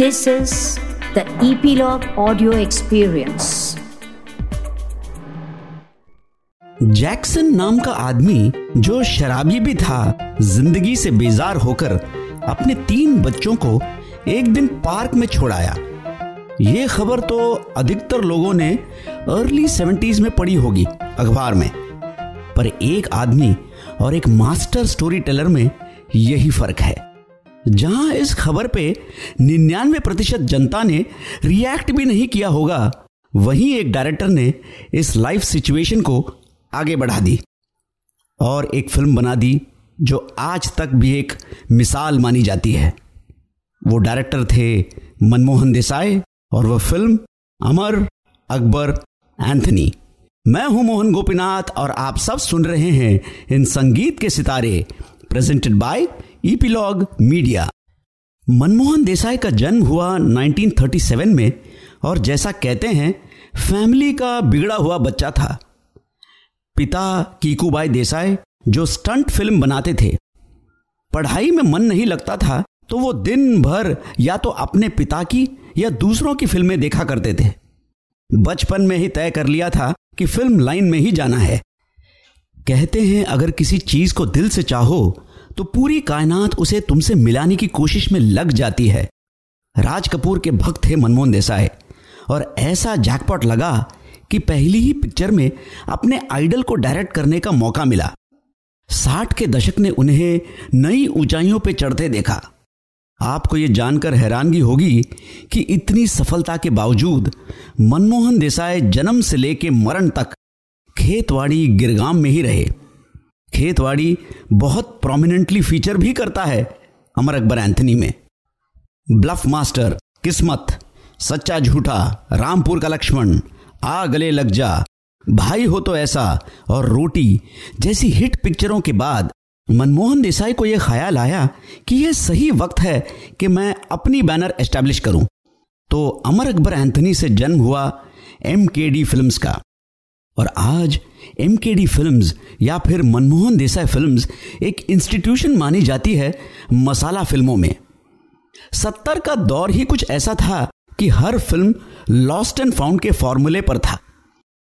This is the Epilog Audio Experience. Jackson नाम का आदमी जो शराबी भी था, जिंदगी से बेजार होकर अपने 3 बच्चों को एक दिन पार्क में छोड़ाया। ये खबर तो अधिकतर लोगों ने अर्ली 70s में पढ़ी होगी अखबार में, पर एक आदमी और एक मास्टर स्टोरी टेलर में यही फर्क है। जहां इस खबर पे 99% जनता ने रिएक्ट भी नहीं किया होगा, वहीं एक डायरेक्टर ने इस लाइफ सिचुएशन को आगे बढ़ा दी और एक फिल्म बना दी जो आज तक भी एक मिसाल मानी जाती है। वो डायरेक्टर थे मनमोहन देसाई और वह फिल्म अमर अकबर एंथनी। मैं हूं मोहन गोपीनाथ और आप सब सुन रहे हैं इन संगीत के सितारे, presented by Epilog media. Manmohan Desai का जन्म हुआ 1937 में और जैसा कहते हैं फैमिली का बिगड़ा हुआ बच्चा था। पिता कीकूबाई देसाई जो स्टंट फिल्म बनाते थे, पढ़ाई में मन नहीं लगता था तो वो दिन भर या तो अपने पिता की या दूसरों की फिल्में देखा करते थे। बचपन में ही तय कर लिया था कि फिल्म लाइन में ही जाना है। कहते हैं अगर किसी चीज को दिल से चाहो तो पूरी कायनात उसे तुमसे मिलाने की कोशिश में लग जाती है। राज कपूर के भक्त थे मनमोहन देसाई और ऐसा जैकपॉट लगा कि पहली ही पिक्चर में अपने आइडल को डायरेक्ट करने का मौका मिला। 60 के दशक ने उन्हें नई ऊंचाइयों पर चढ़ते देखा। आपको ये जानकर हैरानगी होगी कि इतनी सफलता के बावजूद मनमोहन देसाई जन्म से लेकर मरण तक खेतवाड़ी गिरगाम में ही रहे। खेतवाड़ी बहुत प्रोमिनेंटली फीचर भी करता है अमर अकबर एंथनी में। ब्लफ मास्टर, किस्मत, सच्चा झूठा, रामपुर का लक्ष्मण, आ गले लग जा, भाई हो तो ऐसा और रोटी जैसी हिट पिक्चरों के बाद मनमोहन देसाई को यह ख्याल आया कि यह सही वक्त है कि मैं अपनी बैनर एस्टैब्लिश करूं। तो अमर अकबर एंथनी से जन्म हुआ MKD फिल्म्स का और आज MKD फिल्म्स या फिर मनमोहन देसाई फिल्म्स एक इंस्टीट्यूशन मानी जाती है मसाला फिल्मों में। 70 का दौर ही कुछ ऐसा था कि हर फिल्म लॉस्ट एंड फाउंड के फॉर्मूले पर था,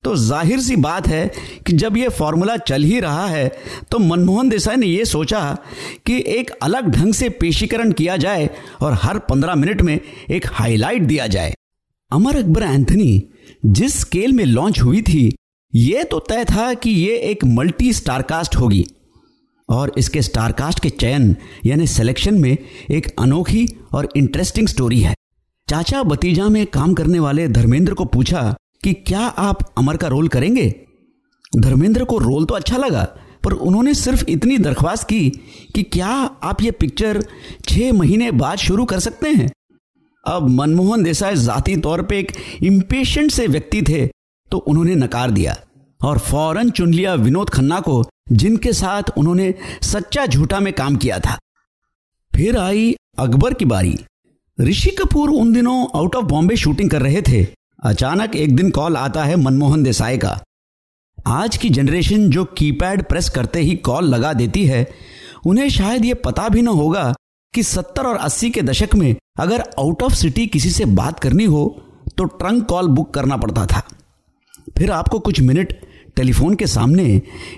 तो जाहिर सी बात है कि जब यह फॉर्मूला चल ही रहा है तो मनमोहन देसाई ने यह सोचा कि एक अलग ढंग से पेशीकरण किया जाए और हर 15 मिनट में एक हाईलाइट दिया जाए। अमर अकबर एंथनी जिस स्केल में लॉन्च हुई थी, ये तो तय था कि ये एक मल्टी स्टारकास्ट होगी और इसके स्टारकास्ट के चयन यानी सिलेक्शन में एक अनोखी और इंटरेस्टिंग स्टोरी है। चाचा भतीजा में काम करने वाले धर्मेंद्र को पूछा कि क्या आप अमर का रोल करेंगे। धर्मेंद्र को रोल तो अच्छा लगा, पर उन्होंने सिर्फ इतनी दरख्वास्त की कि क्या आप ये पिक्चर 6 महीने बाद शुरू कर सकते हैं। अब मनमोहन देसाई जाती तौर पर एक इंपेशेंट से व्यक्ति थे तो उन्होंने नकार दिया और फौरन चुन लिया विनोद खन्ना को, जिनके साथ उन्होंने सच्चा झूठा में काम किया था। फिर आई अकबर की बारी। ऋषि कपूर उन दिनों आउट ऑफ बॉम्बे शूटिंग कर रहे थे। अचानक एक दिन कॉल आता है मनमोहन देसाई का। आज की जनरेशन जो कीपैड प्रेस करते ही कॉल लगा देती है, उन्हें शायद ये पता भी ना होगा कि 70 और 80 के दशक में अगर आउट ऑफ सिटी किसी से बात करनी हो तो ट्रंक कॉल बुक करना पड़ता था। फिर आपको कुछ मिनट टेलीफोन के सामने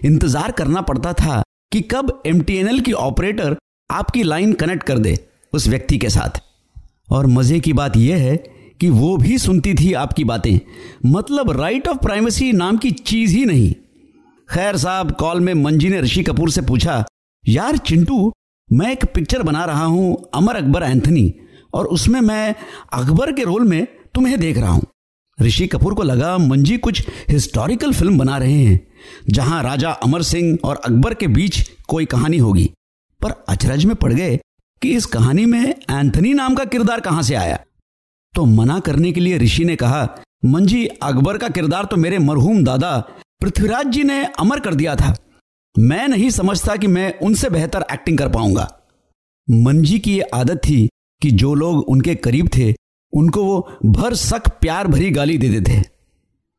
इंतजार करना पड़ता था कि कब MTNL की ऑपरेटर आपकी लाइन कनेक्ट कर दे उस व्यक्ति के साथ। और मजे की बात यह है कि वो भी सुनती थी आपकी बातें, मतलब राइट ऑफ प्राइवेसी नाम की चीज ही नहीं। खैर साहब, कॉल में मंजी ने ऋषि कपूर से पूछा, यार चिंटू, मैं एक पिक्चर बना रहा हूं अमर अकबर एंथनी और उसमें मैं अकबर के रोल में तुम्हें देख रहा हूं। ऋषि कपूर को लगा मंजी कुछ हिस्टोरिकल फिल्म बना रहे हैं जहां राजा अमर सिंह और अकबर के बीच कोई कहानी होगी, पर अचरज में पड़ गए कि इस कहानी में एंथनी नाम का किरदार कहां से आया। तो मना करने के लिए ऋषि ने कहा, मंजी, अकबर का किरदार तो मेरे मरहूम दादा पृथ्वीराज जी ने अमर कर दिया था। मैं नहीं समझता कि मैं उनसे बेहतर एक्टिंग कर पाऊंगा। मंजी की ये आदत थी कि जो लोग उनके करीब थे उनको वो भरसक प्यार भरी गाली देते थे,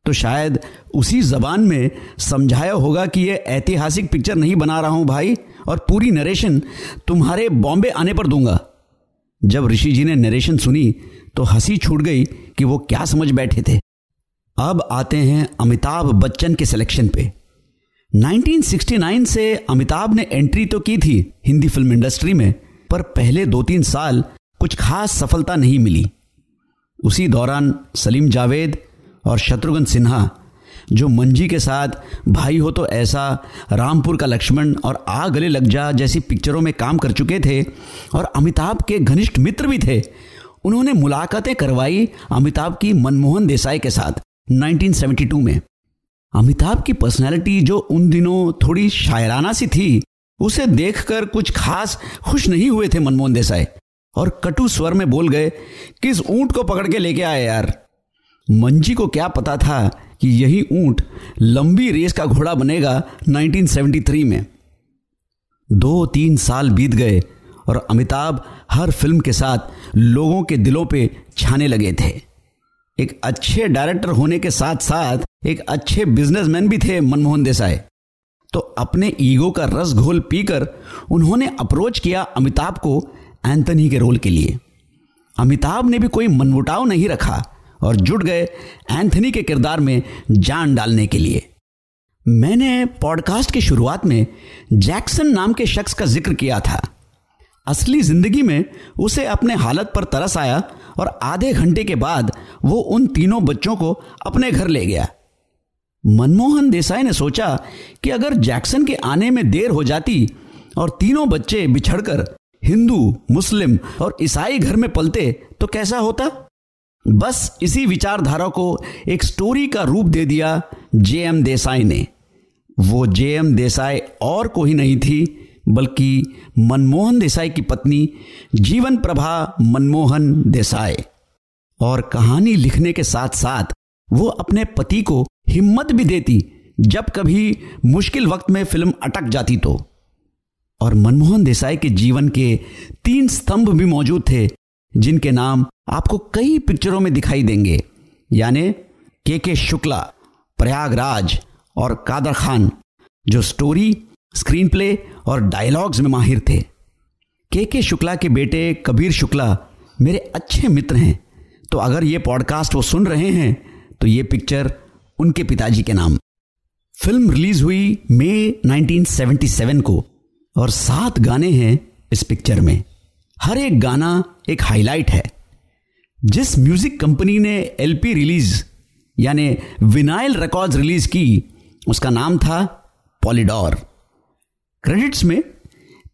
तो शायद उसी जबान में समझाया होगा कि ये ऐतिहासिक पिक्चर नहीं बना रहा हूं भाई और पूरी नरेशन तुम्हारे बॉम्बे आने पर दूंगा। जब ऋषि जी ने नरेशन सुनी तो हंसी छूट गई कि वो क्या समझ बैठे थे। अब आते हैं अमिताभ बच्चन के सिलेक्शन पे। 1969 से अमिताभ ने एंट्री तो की थी हिंदी फिल्म इंडस्ट्री में, पर पहले 2-3 साल कुछ खास सफलता नहीं मिली। उसी दौरान सलीम जावेद और शत्रुघ्न सिन्हा, जो मंजी के साथ भाई हो तो ऐसा, रामपुर का लक्ष्मण और आ गले लग जा जैसी पिक्चरों में काम कर चुके थे और अमिताभ के घनिष्ठ मित्र भी थे, उन्होंने मुलाकातें करवाई अमिताभ की मनमोहन देसाई के साथ 1972 में। अमिताभ की पर्सनालिटी, जो उन दिनों थोड़ी शायराना सी थी, उसे देखकर कुछ खास खुश नहीं हुए थे मनमोहन देसाई और कटु स्वर में बोल गए, किस ऊंट को पकड़ के लेके आए यार। मंजी को क्या पता था कि यही ऊंट लंबी रेस का घोड़ा बनेगा 1973 में। 2-3 साल बीत गए और अमिताभ हर फिल्म के साथ लोगों के दिलों पे छाने लगे थे। एक अच्छे डायरेक्टर होने के साथ साथ एक अच्छे बिजनेसमैन भी थे मनमोहन देसाई, तो अपने ईगो का रस घोल पीकर उन्होंने अप्रोच किया अमिताभ को एंथनी के रोल के लिए। अमिताभ ने भी कोई मनमुटाव नहीं रखा और जुट गए एंथनी के किरदार में जान डालने के लिए। मैंने पॉडकास्ट की शुरुआत में जैक्सन नाम के शख्स का जिक्र किया था। असली जिंदगी में उसे अपने हालत पर तरस आया और आधे घंटे के बाद वो उन तीनों बच्चों को अपने घर ले गया। मनमोहन देसाई ने सोचा कि अगर जैक्सन के आने में देर हो जाती और तीनों बच्चे बिछड़कर हिंदू, मुस्लिम और ईसाई घर में पलते तो कैसा होता। बस इसी विचारधारा को एक स्टोरी का रूप दे दिया जे.एम. देसाई ने। वो जे.एम. देसाई और कोई नहीं थी बल्कि मनमोहन देसाई की पत्नी जीवन प्रभा मनमोहन देसाई। और कहानी लिखने के साथ साथ वो अपने पति को हिम्मत भी देती जब कभी मुश्किल वक्त में फिल्म अटक जाती तो। और मनमोहन देसाई के जीवन के 3 स्तंभ भी मौजूद थे जिनके नाम आपको कई पिक्चरों में दिखाई देंगे, यानी के शुक्ला, प्रयागराज और कादर खान, जो स्टोरी, स्क्रीन प्ले और डायलॉग्स में माहिर थे। के शुक्ला के बेटे कबीर शुक्ला मेरे अच्छे मित्र हैं, तो अगर ये पॉडकास्ट वो सुन रहे हैं तो ये पिक्चर उनके पिताजी के नाम। फिल्म रिलीज हुई मई 1977 को और 7 गाने हैं इस पिक्चर में। हर एक गाना एक हाईलाइट है। जिस म्यूजिक कंपनी ने एलपी रिलीज यानी विनाइल रिकॉर्ड्स रिलीज की, उसका नाम था पॉलीडोर। क्रेडिट्स में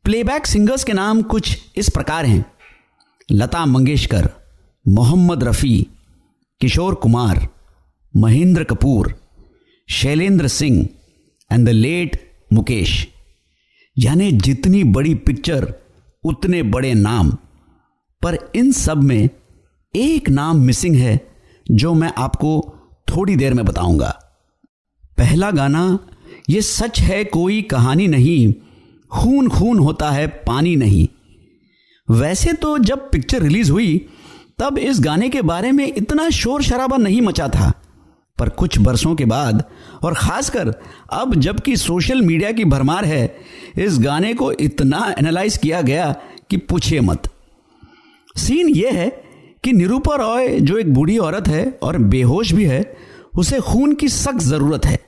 प्लेबैक सिंगर्स के नाम कुछ इस प्रकार हैं: Lata Mangeshkar, Mohammed Rafi, Kishore Kumar, Mahendra Kapoor, Shailendra Singh and the late Mukesh. यानी जितनी बड़ी पिक्चर उतने बड़े नाम, पर इन सब में एक नाम मिसिंग है जो मैं आपको थोड़ी देर में बताऊंगा। पहला गाना ये सच है कोई कहानी नहीं, खून खून होता है पानी नहीं। वैसे तो जब पिक्चर रिलीज हुई तब इस गाने के बारे में इतना शोर शराबा नहीं मचा था, पर कुछ बरसों के बाद और खासकर अब जबकि सोशल मीडिया की भरमार है, इस गाने को इतना एनालाइज किया गया कि पूछिए मत। सीन ये है कि निरूपा रॉय, जो एक बूढ़ी औरत है और बेहोश भी है, उसे खून की सख्त ज़रूरत है।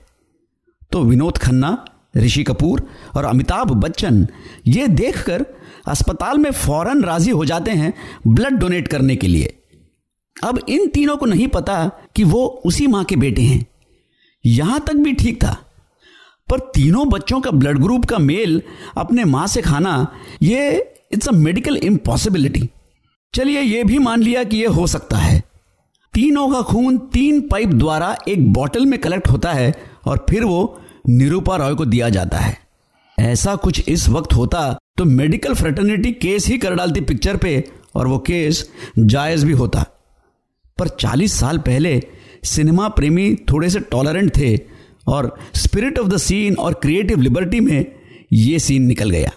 तो विनोद खन्ना, ऋषि कपूर और अमिताभ बच्चन ये देखकर अस्पताल में फौरन राजी हो जाते हैं ब्लड डोनेट करने के लिए। अब इन तीनों को नहीं पता कि वो उसी माँ के बेटे हैं। यहाँ तक भी ठीक था, पर तीनों बच्चों का ब्लड ग्रुप का मेल अपने माँ से खाना, ये इट्स अ मेडिकल इम्पॉसिबिलिटी। चलिए ये भी मान लिया कि ये हो सकता है। तीनों का खून 3 पाइप द्वारा एक बॉटल में कलेक्ट होता है और फिर वो निरूपा रॉय को दिया जाता है। ऐसा कुछ इस वक्त होता तो मेडिकल फ्रेटर्निटी केस ही कर डालती पिक्चर पे और वो केस जायज़ भी होता। पर 40 साल पहले सिनेमा प्रेमी थोड़े से टॉलरेंट थे और स्पिरिट ऑफ द सीन और क्रिएटिव लिबर्टी में ये सीन निकल गया।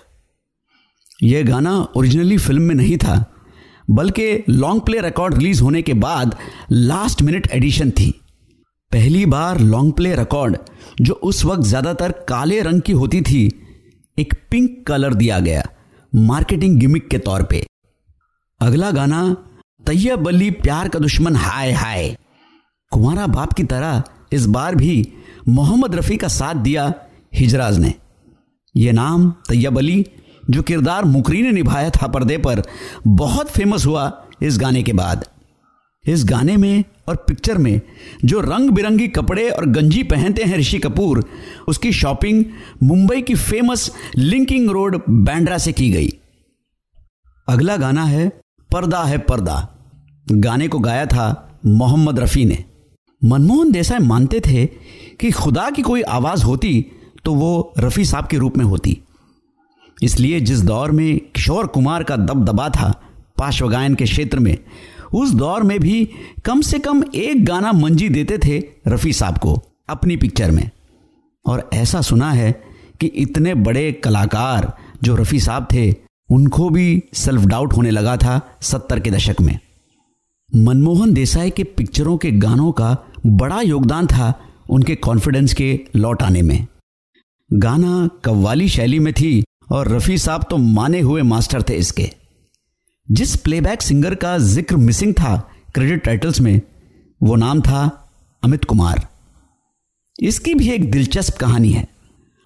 यह गाना ओरिजिनली फिल्म में नहीं था, बल्कि लॉन्ग प्ले रिकॉर्ड रिलीज होने के बाद लास्ट मिनट एडिशन थी। पहली बार लॉन्ग प्ले रिकॉर्ड, जो उस वक्त ज़्यादातर काले रंग की होती थी, एक पिंक कलर दिया गया मार्केटिंग गिमिक के तौर पर। अगला गाना तैयब अली प्यार का दुश्मन हाय हाय। कुंवारा बाप की तरह इस बार भी मोहम्मद रफ़ी का साथ दिया हिजराज ने। ये नाम तैयब अली जो किरदार मुकरी ने निभाया था पर्दे पर बहुत फेमस हुआ इस गाने के बाद। इस गाने में और पिक्चर में जो रंग बिरंगी कपड़े और गंजी पहनते हैं ऋषि कपूर, उसकी शॉपिंग मुंबई की फेमस लिंकिंग रोड बांद्रा से की गई। अगला गाना है पर्दा है पर्दा। गाने को गाया था मोहम्मद रफ़ी ने। मनमोहन देसाई मानते थे कि खुदा की कोई आवाज़ होती तो वो रफ़ी साहब के रूप में होती, इसलिए जिस दौर में किशोर कुमार का दबदबा था पार्श्वगायन के क्षेत्र में, उस दौर में भी कम से कम एक गाना मंजी देते थे रफ़ी साहब को अपनी पिक्चर में। और ऐसा सुना है कि इतने बड़े कलाकार जो रफ़ी साहब थे उनको भी सेल्फ डाउट होने लगा था 70 के दशक में। मनमोहन देसाई के पिक्चरों के गानों का बड़ा योगदान था उनके कॉन्फिडेंस के लौट आने में। गाना कव्वाली शैली में थी और रफ़ी साहब तो माने हुए मास्टर थे इसके। जिस प्लेबैक सिंगर का जिक्र मिसिंग था क्रेडिट टाइटल्स में, वो नाम था अमित कुमार। इसकी भी एक दिलचस्प कहानी है।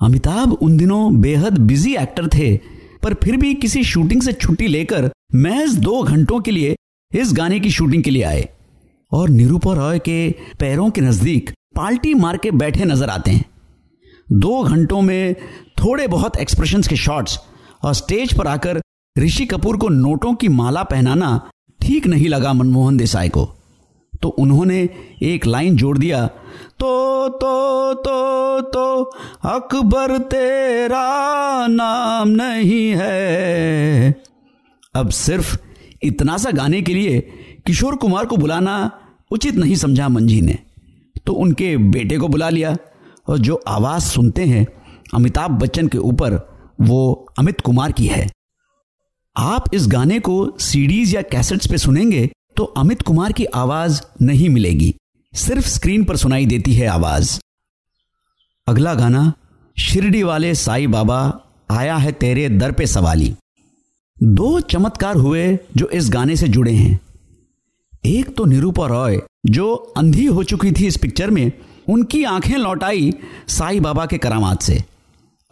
अमिताभ उन दिनों बेहद बिजी एक्टर थे, पर फिर भी किसी शूटिंग से छुट्टी लेकर महज 2 घंटों के लिए इस गाने की शूटिंग के लिए आए और निरूपा रॉय के पैरों के नज़दीक पाल्टी मार के बैठे नजर आते हैं। 2 घंटों में थोड़े बहुत एक्सप्रेशंस के शॉट्स और स्टेज पर आकर ऋषि कपूर को नोटों की माला पहनाना ठीक नहीं लगा मनमोहन देसाई को, तो उन्होंने एक लाइन जोड़ दिया, तो अकबर तेरा नाम नहीं है। अब सिर्फ इतना सा गाने के लिए किशोर कुमार को बुलाना उचित नहीं समझा मंजी ने, तो उनके बेटे को बुला लिया और जो आवाज़ सुनते हैं अमिताभ बच्चन के ऊपर वो अमित कुमार की है। आप इस गाने को सीडीज या कैसेट्स पे सुनेंगे तो अमित कुमार की आवाज़ नहीं मिलेगी, सिर्फ स्क्रीन पर सुनाई देती है आवाज़। अगला गाना शिरडी वाले साईं बाबा आया है तेरे दर पे सवाली। 2 चमत्कार हुए जो इस गाने से जुड़े हैं। एक तो निरूपा रॉय जो अंधी हो चुकी थी इस पिक्चर में, उनकी आंखें लौटाई साईं बाबा के करामात से।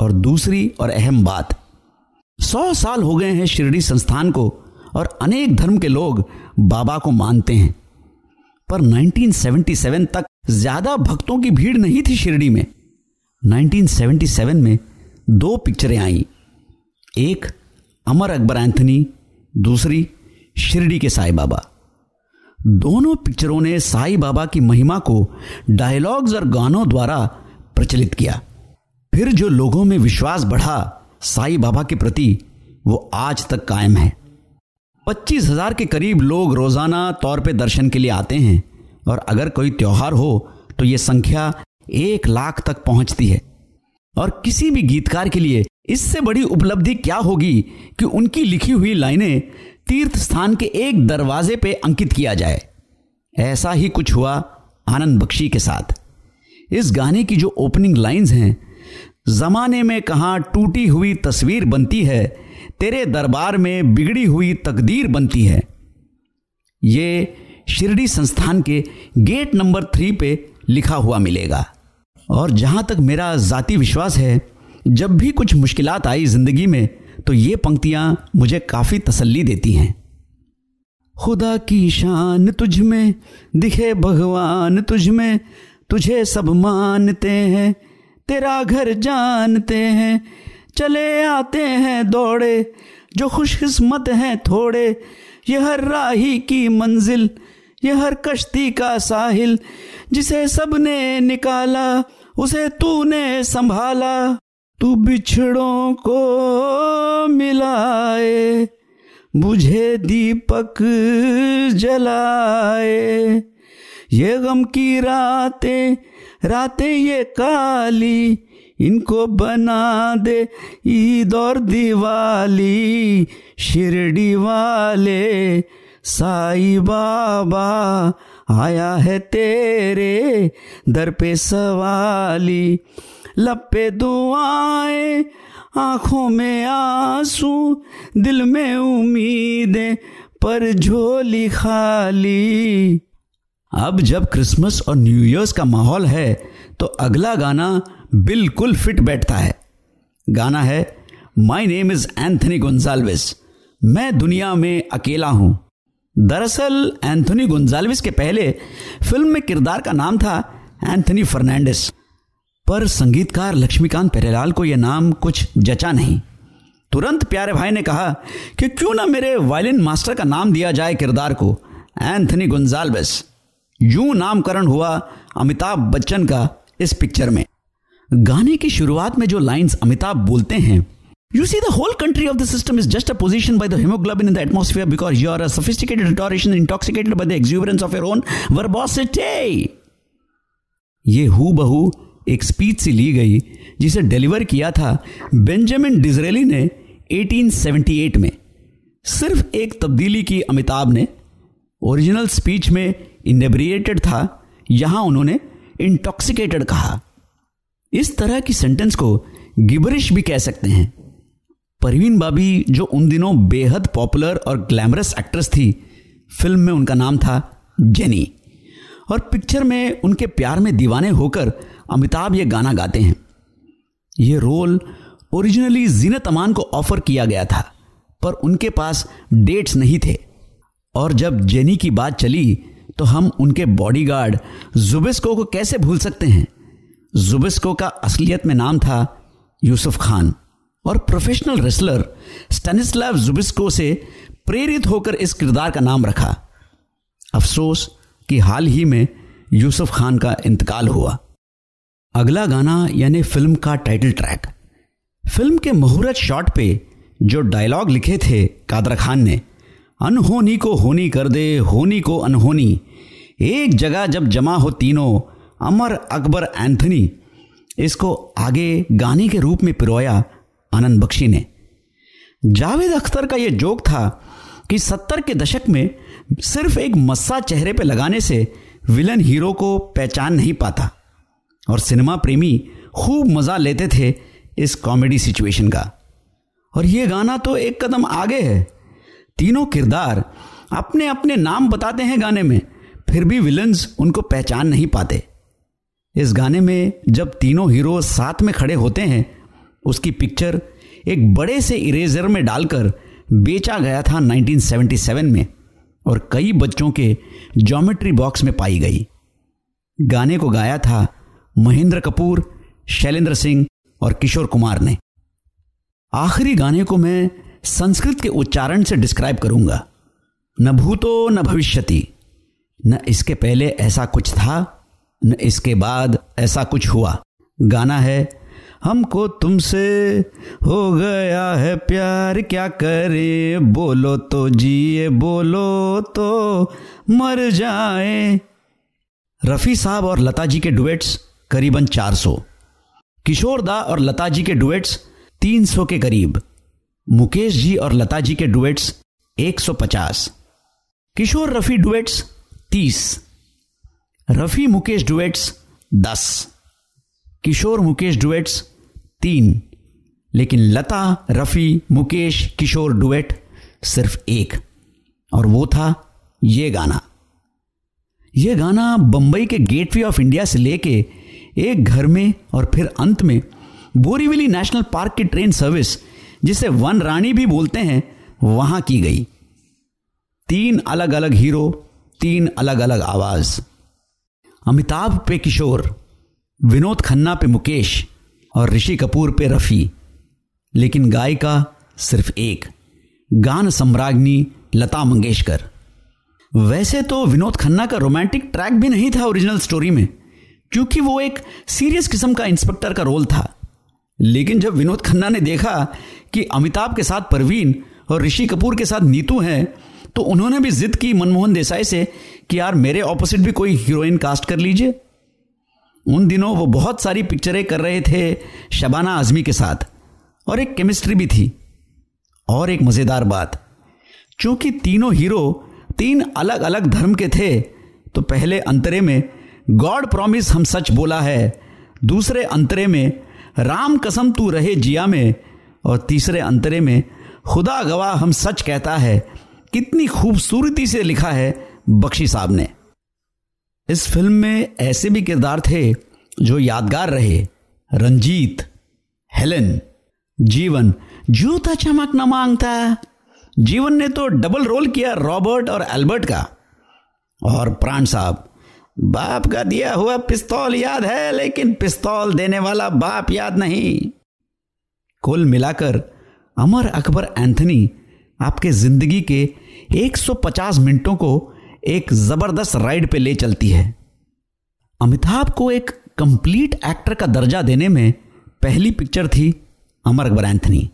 और दूसरी और अहम बात, 100 साल हो गए हैं शिरडी संस्थान को और अनेक धर्म के लोग बाबा को मानते हैं, पर 1977 तक ज्यादा भक्तों की भीड़ नहीं थी शिरडी में। 1977 में 2 पिक्चरें आईं, एक अमर अकबर एंथनी, दूसरी शिरडी के साईं बाबा। दोनों पिक्चरों ने साईं बाबा की महिमा को डायलॉग्स और गानों द्वारा प्रचलित किया। फिर जो लोगों में विश्वास बढ़ा साईं बाबा के प्रति, वो आज तक कायम है। 25,000 के करीब लोग रोज़ाना तौर पे दर्शन के लिए आते हैं और अगर कोई त्यौहार हो तो ये संख्या 1 लाख तक पहुंचती है। और किसी भी गीतकार के लिए इससे बड़ी उपलब्धि क्या होगी कि उनकी लिखी हुई लाइनें तीर्थ स्थान के एक दरवाजे पे अंकित किया जाए। ऐसा ही कुछ हुआ आनंद बख्शी के साथ। इस गाने की जो ओपनिंग लाइंस हैं, जमाने में कहाँ टूटी हुई तस्वीर बनती है, तेरे दरबार में बिगड़ी हुई तकदीर बनती है। ये शिरडी संस्थान के गेट नंबर 3 पे लिखा हुआ मिलेगा। और जहाँ तक मेरा ज़ाती विश्वास है, जब भी कुछ मुश्किलात आई ज़िंदगी में तो ये पंक्तियाँ मुझे काफ़ी तसल्ली देती हैं। खुदा की शान तुझ में दिखे भगवान तुझ में, तुझे सब मानते हैं तेरा घर जानते हैं, चले आते हैं दौड़े जो खुशकिस्मत हैं थोड़े, ये हर राही की मंजिल ये हर कश्ती का साहिल, जिसे सबने निकाला उसे तूने संभाला, तू बिछड़ों को मिलाए बुझे दीपक जलाए, ये गम की रातें रातें ये काली, इनको बना दे ईद और दिवाली, शिरडी वाले साईं बाबा आया है तेरे दर पे सवाली। लब पे दुआएं आँखों में आंसू दिल में उम्मीदें, पर झोली खाली। अब जब क्रिसमस और न्यू ईयर्स का माहौल है तो अगला गाना बिल्कुल फिट बैठता है। गाना है my name is Anthony Gonsalves, मैं दुनिया में अकेला हूँ। दरअसल एंथनी गोंजाल्विस के पहले फिल्म में किरदार का नाम था एंथनी फर्नांडिस, पर संगीतकार लक्ष्मीकांत प्यारेलाल को यह नाम कुछ जचा नहीं। तुरंत प्यारे भाई ने कहा कि क्यों ना मेरे वायलिन मास्टर का नाम दिया जाए किरदार को, एंथनी गोंजाल्विस। यूं नामकरण हुआ अमिताभ बच्चन का इस पिक्चर में। गाने की शुरुआत में जो लाइंस अमिताभ बोलते हैं, You see, the whole country of the system is just a position by the hemoglobin in the atmosphere because you are a sophisticated rhetorician intoxicated by the exuberance of your own verbosity. ये हूबहू एक speech से ली गई जिसे deliver किया था Benjamin Disraeli ने 1878 में। सिर्फ एक तब्दीली की अमिताभ ने, ओरिजिनल स्पीच में इनेब्रिएटेड था, यहाँ उन्होंने इंटॉक्सिकेटेड कहा। इस तरह की सेंटेंस को गिबरिश भी कह सकते हैं। परवीन बाबी, जो उन दिनों बेहद पॉपुलर और ग्लैमरस एक्ट्रेस थी, फिल्म में उनका नाम था जेनी, और पिक्चर में उनके प्यार में दीवाने होकर अमिताभ ये गाना गाते हैं। ये रोल ओरिजिनली जीनत अमान को ऑफर किया गया था, पर उनके पास डेट्स नहीं थे, और जब जेनी की बात चली तो हम उनके बॉडीगार्ड जुबिस्को को कैसे भूल सकते हैं। जुबिस्को का असलियत में नाम था यूसुफ खान, और प्रोफेशनल रेसलर स्टैनिस्लाव जुबिस्को से प्रेरित होकर इस किरदार का नाम रखा। अफसोस कि हाल ही में यूसुफ खान का इंतकाल हुआ। अगला गाना यानी फिल्म का टाइटल ट्रैक। फिल्म के मुहूर्त शॉट पे जो डायलॉग लिखे थे कादर खान ने, अनहोनी को होनी कर दे, होनी को अनहोनी, एक जगह जब जमा हो तीनों, अमर अकबर एंथनी, इसको आगे गाने के रूप में पिरोया आनंद बख्शी ने। जावेद अख्तर का यह जोक था कि 70 के दशक में सिर्फ एक मस्सा चेहरे पे लगाने से विलन हीरो को पहचान नहीं पाता, और सिनेमा प्रेमी खूब मज़ा लेते थे इस कॉमेडी सिचुएशन का। और ये गाना तो एक कदम आगे है। तीनों किरदार अपने अपने नाम बताते हैं गाने में, फिर भी विलन्स उनको पहचान नहीं पाते। इस गाने में जब तीनों हीरो साथ में खड़े होते हैं, उसकी पिक्चर एक बड़े से इरेजर में डालकर बेचा गया था 1977 में, और कई बच्चों के ज्योमेट्री बॉक्स में पाई गई। गाने को गाया था महेंद्र कपूर, शैलेंद्र सिंह और किशोर कुमार ने। आखिरी गाने को मैं संस्कृत के उच्चारण से डिस्क्राइब करूंगा। न भूतो न भविष्यति, न इसके पहले ऐसा कुछ था न इसके बाद ऐसा कुछ हुआ। गाना है हमको तुमसे हो गया है प्यार, क्या करें बोलो तो जिए, बोलो तो मर जाए। रफ़ी साहब और लता जी के डुएट्स करीबन 400, किशोर दा और लता जी के डुएट्स 300 के करीब, मुकेश जी और लता जी के duets 150, Kishore Rafi duets 30, Rafi Mukesh duets 10, Kishore Mukesh duets 3, लेकिन लता रफ़ी मुकेश किशोर डुएट सिर्फ 1, और वो था ये गाना। ये गाना बम्बई के गेटवे ऑफ इंडिया से लेके एक घर में और फिर अंत में बोरीवली नेशनल पार्क की ट्रेन सर्विस, जिसे वन रानी भी बोलते हैं, वहां की गई। 3 अलग अलग हीरो, 3 अलग अलग आवाज। अमिताभ पे किशोर, विनोद खन्ना पे मुकेश और ऋषि कपूर पे रफ़ी, लेकिन गायिका सिर्फ एक, गान सम्राज्ञी लता मंगेशकर। वैसे तो विनोद खन्ना का रोमांटिक ट्रैक भी नहीं था ओरिजिनल स्टोरी में, क्योंकि वो एक सीरियस किस्म का इंस्पेक्टर का रोल था। लेकिन जब विनोद खन्ना ने देखा कि अमिताभ के साथ परवीन और ऋषि कपूर के साथ नीतू हैं, तो उन्होंने भी जिद की मनमोहन देसाई से कि यार मेरे ऑपोजिट भी कोई हीरोइन कास्ट कर लीजिए। उन दिनों वो बहुत सारी पिक्चरें कर रहे थे शबाना आज़मी के साथ, और एक केमिस्ट्री भी थी। और एक मज़ेदार बात, क्योंकि तीनों हीरो 3 अलग अलग धर्म के थे, तो पहले अंतरे में गॉड प्रॉमिस हम सच बोला है, दूसरे अंतरे में राम कसम तू रहे जिया में, और तीसरे अंतरे में खुदा गवाह हम सच कहता है कितनी खूबसूरती से लिखा है बख्शी साहब ने। इस फिल्म में ऐसे भी किरदार थे जो यादगार रहे, रंजीत, हेलन, जीवन। जूता चमक न मांगता, जीवन ने तो डबल रोल किया रॉबर्ट और एल्बर्ट का। और प्राण साहब, बाप का दिया हुआ पिस्तौल याद है लेकिन पिस्तौल देने वाला बाप याद नहीं। कुल मिलाकर अमर अकबर एंथनी आपके जिंदगी के 150 मिनटों को एक जबरदस्त राइड पे ले चलती है। अमिताभ को एक कंप्लीट एक्टर का दर्जा देने में पहली पिक्चर थी अमर अकबर एंथनी।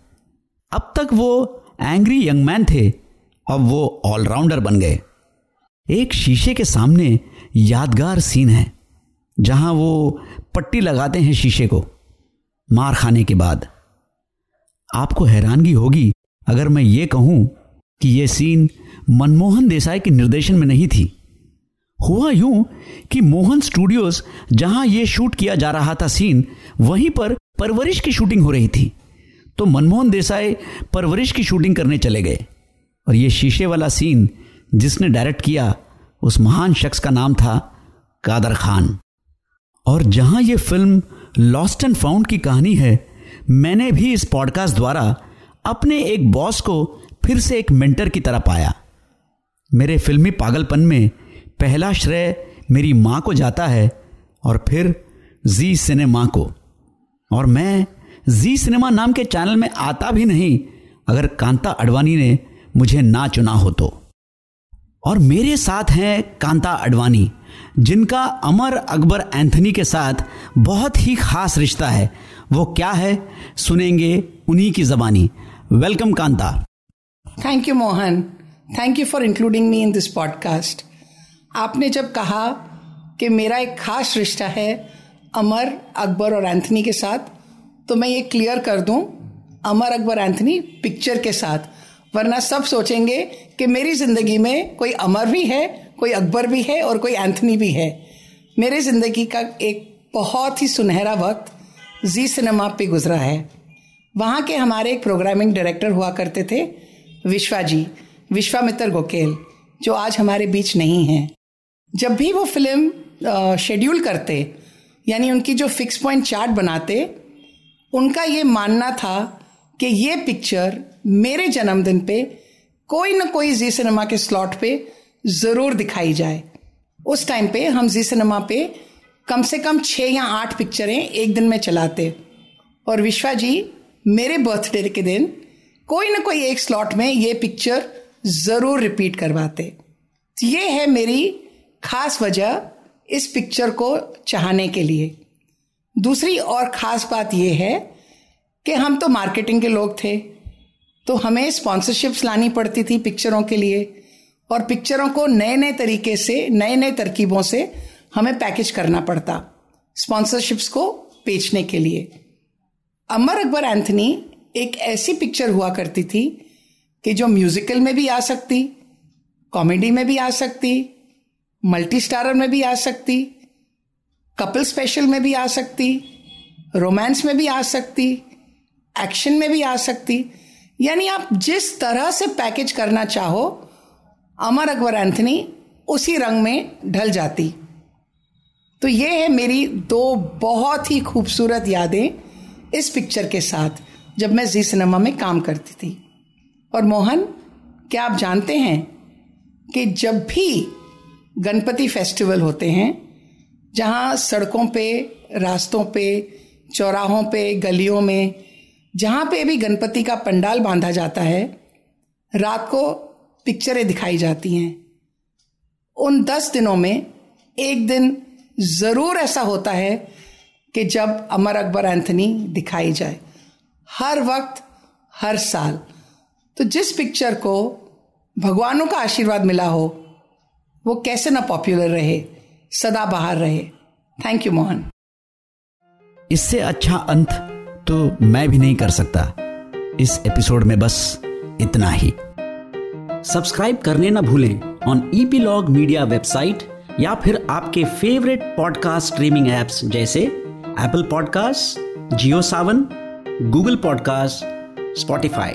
अब तक वो एंग्री यंग मैन थे, अब वो ऑलराउंडर बन गए। एक शीशे के सामने यादगार सीन है जहां वो पट्टी लगाते हैं शीशे को मार खाने के बाद। आपको हैरानगी होगी अगर मैं ये कहूं कि ये सीन मनमोहन देसाई के निर्देशन में नहीं थी। हुआ यूं कि मोहन स्टूडियोज जहां ये शूट किया जा रहा था सीन, वहीं पर परवरिश की शूटिंग हो रही थी। तो मनमोहन देसाई परवरिश की शूटिंग करने चले गए और ये शीशे वाला सीन जिसने डायरेक्ट किया उस महान शख्स का नाम था कादर खान। और जहां ये फिल्म लॉस्ट एंड फाउंड की कहानी है, मैंने भी इस पॉडकास्ट द्वारा अपने एक बॉस को फिर से एक मेंटर की तरह पाया। मेरे फिल्मी पागलपन में पहला श्रेय मेरी माँ को जाता है और फिर जी सिनेमा को। और मैं जी सिनेमा नाम के चैनल में आता भी नहीं अगर कांता अडवाणी ने मुझे ना चुना हो तो। और मेरे साथ हैं कांता अडवाणी, जिनका अमर अकबर एंथनी के साथ बहुत ही खास रिश्ता है। वो क्या है सुनेंगे उन्हीं की ज़बानी। Welcome Kanta. Thank you Mohan, thank you for including me in this podcast. आपने जब कहा कि मेरा एक खास रिश्ता है अमर अकबर और एंथनी के साथ, तो मैं ये क्लियर कर दूं, अमर अकबर एंथनी पिक्चर के साथ, वरना सब सोचेंगे कि मेरी ज़िंदगी में कोई अमर भी है, कोई अकबर भी है और कोई एंथनी भी है। मेरे ज़िंदगी का एक बहुत ही सुनहरा वक्त जी सिनेमा पे गुजरा है। वहाँ के हमारे एक प्रोग्रामिंग डायरेक्टर हुआ करते थे विश्वामित्र गोकेल, जो आज हमारे बीच नहीं हैं। जब भी वो फिल्म शेड्यूल करते, यानी उनकी जो फिक्स पॉइंट चार्ट बनाते, उनका ये मानना था कि ये पिक्चर मेरे जन्मदिन पे कोई ना कोई जी सिनेमा के स्लॉट पे ज़रूर दिखाई जाए। उस टाइम पे हम जी सिनेमा पे कम से कम 6 या 8 पिक्चरें एक दिन में चलाते और विश्वा जी मेरे बर्थडे के दिन कोई ना कोई एक स्लॉट में ये पिक्चर ज़रूर रिपीट करवाते। ये है मेरी खास वजह इस पिक्चर को चाहने के लिए। दूसरी और ख़ास बात यह है कि हम तो मार्केटिंग के लोग थे, तो हमें स्पॉन्सरशिप्स लानी पड़ती थी पिक्चरों के लिए और पिक्चरों को नए नए तरीके से, नए नए तरकीबों से हमें पैकेज करना पड़ता स्पॉन्सरशिप्स को बेचने के लिए। अमर अकबर एंथनी एक ऐसी पिक्चर हुआ करती थी कि जो म्यूजिकल में भी आ सकती, कॉमेडी में भी आ सकती, मल्टी स्टारर में भी आ सकती, कपल स्पेशल में भी आ सकती, रोमांस में भी आ सकती, एक्शन में भी आ सकती, यानी आप जिस तरह से पैकेज करना चाहो अमर अकबर एंथनी उसी रंग में ढल जाती। तो ये है मेरी 2 बहुत ही खूबसूरत यादें इस पिक्चर के साथ जब मैं जी सिनेमा में काम करती थी। और मोहन, क्या आप जानते हैं कि जब भी गणपति फेस्टिवल होते हैं, जहाँ सड़कों पे, रास्तों पे, चौराहों पे, गलियों में, जहाँ पे भी गणपति का पंडाल बांधा जाता है, रात को पिक्चरें दिखाई जाती हैं। उन 10 दिनों में एक दिन ज़रूर ऐसा होता है कि जब अमर अकबर एंथनी दिखाई जाए, हर वक्त, हर साल। तो जिस पिक्चर को भगवानों का आशीर्वाद मिला हो, वो कैसे ना पॉपुलर रहे, सदा बाहर रहे। Thank you Mohan. इससे अच्छा अंत तो मैं भी नहीं कर सकता। इस एपिसोड में बस इतना ही। सब्सक्राइब करने ना भूलें ऑन ईपीलॉग मीडिया वेबसाइट या फिर आपके फेवरेट पॉडकास्ट स्ट्रीमिंग एप्स जैसे Apple podcast, Jio Saavn, Google podcast, Spotify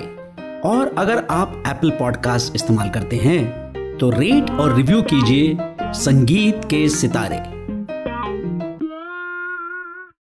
और अगर आप एप्पल पॉडकास्ट इस्तेमाल करते हैं तो रेट और रिव्यू कीजिए संगीत के सितारे।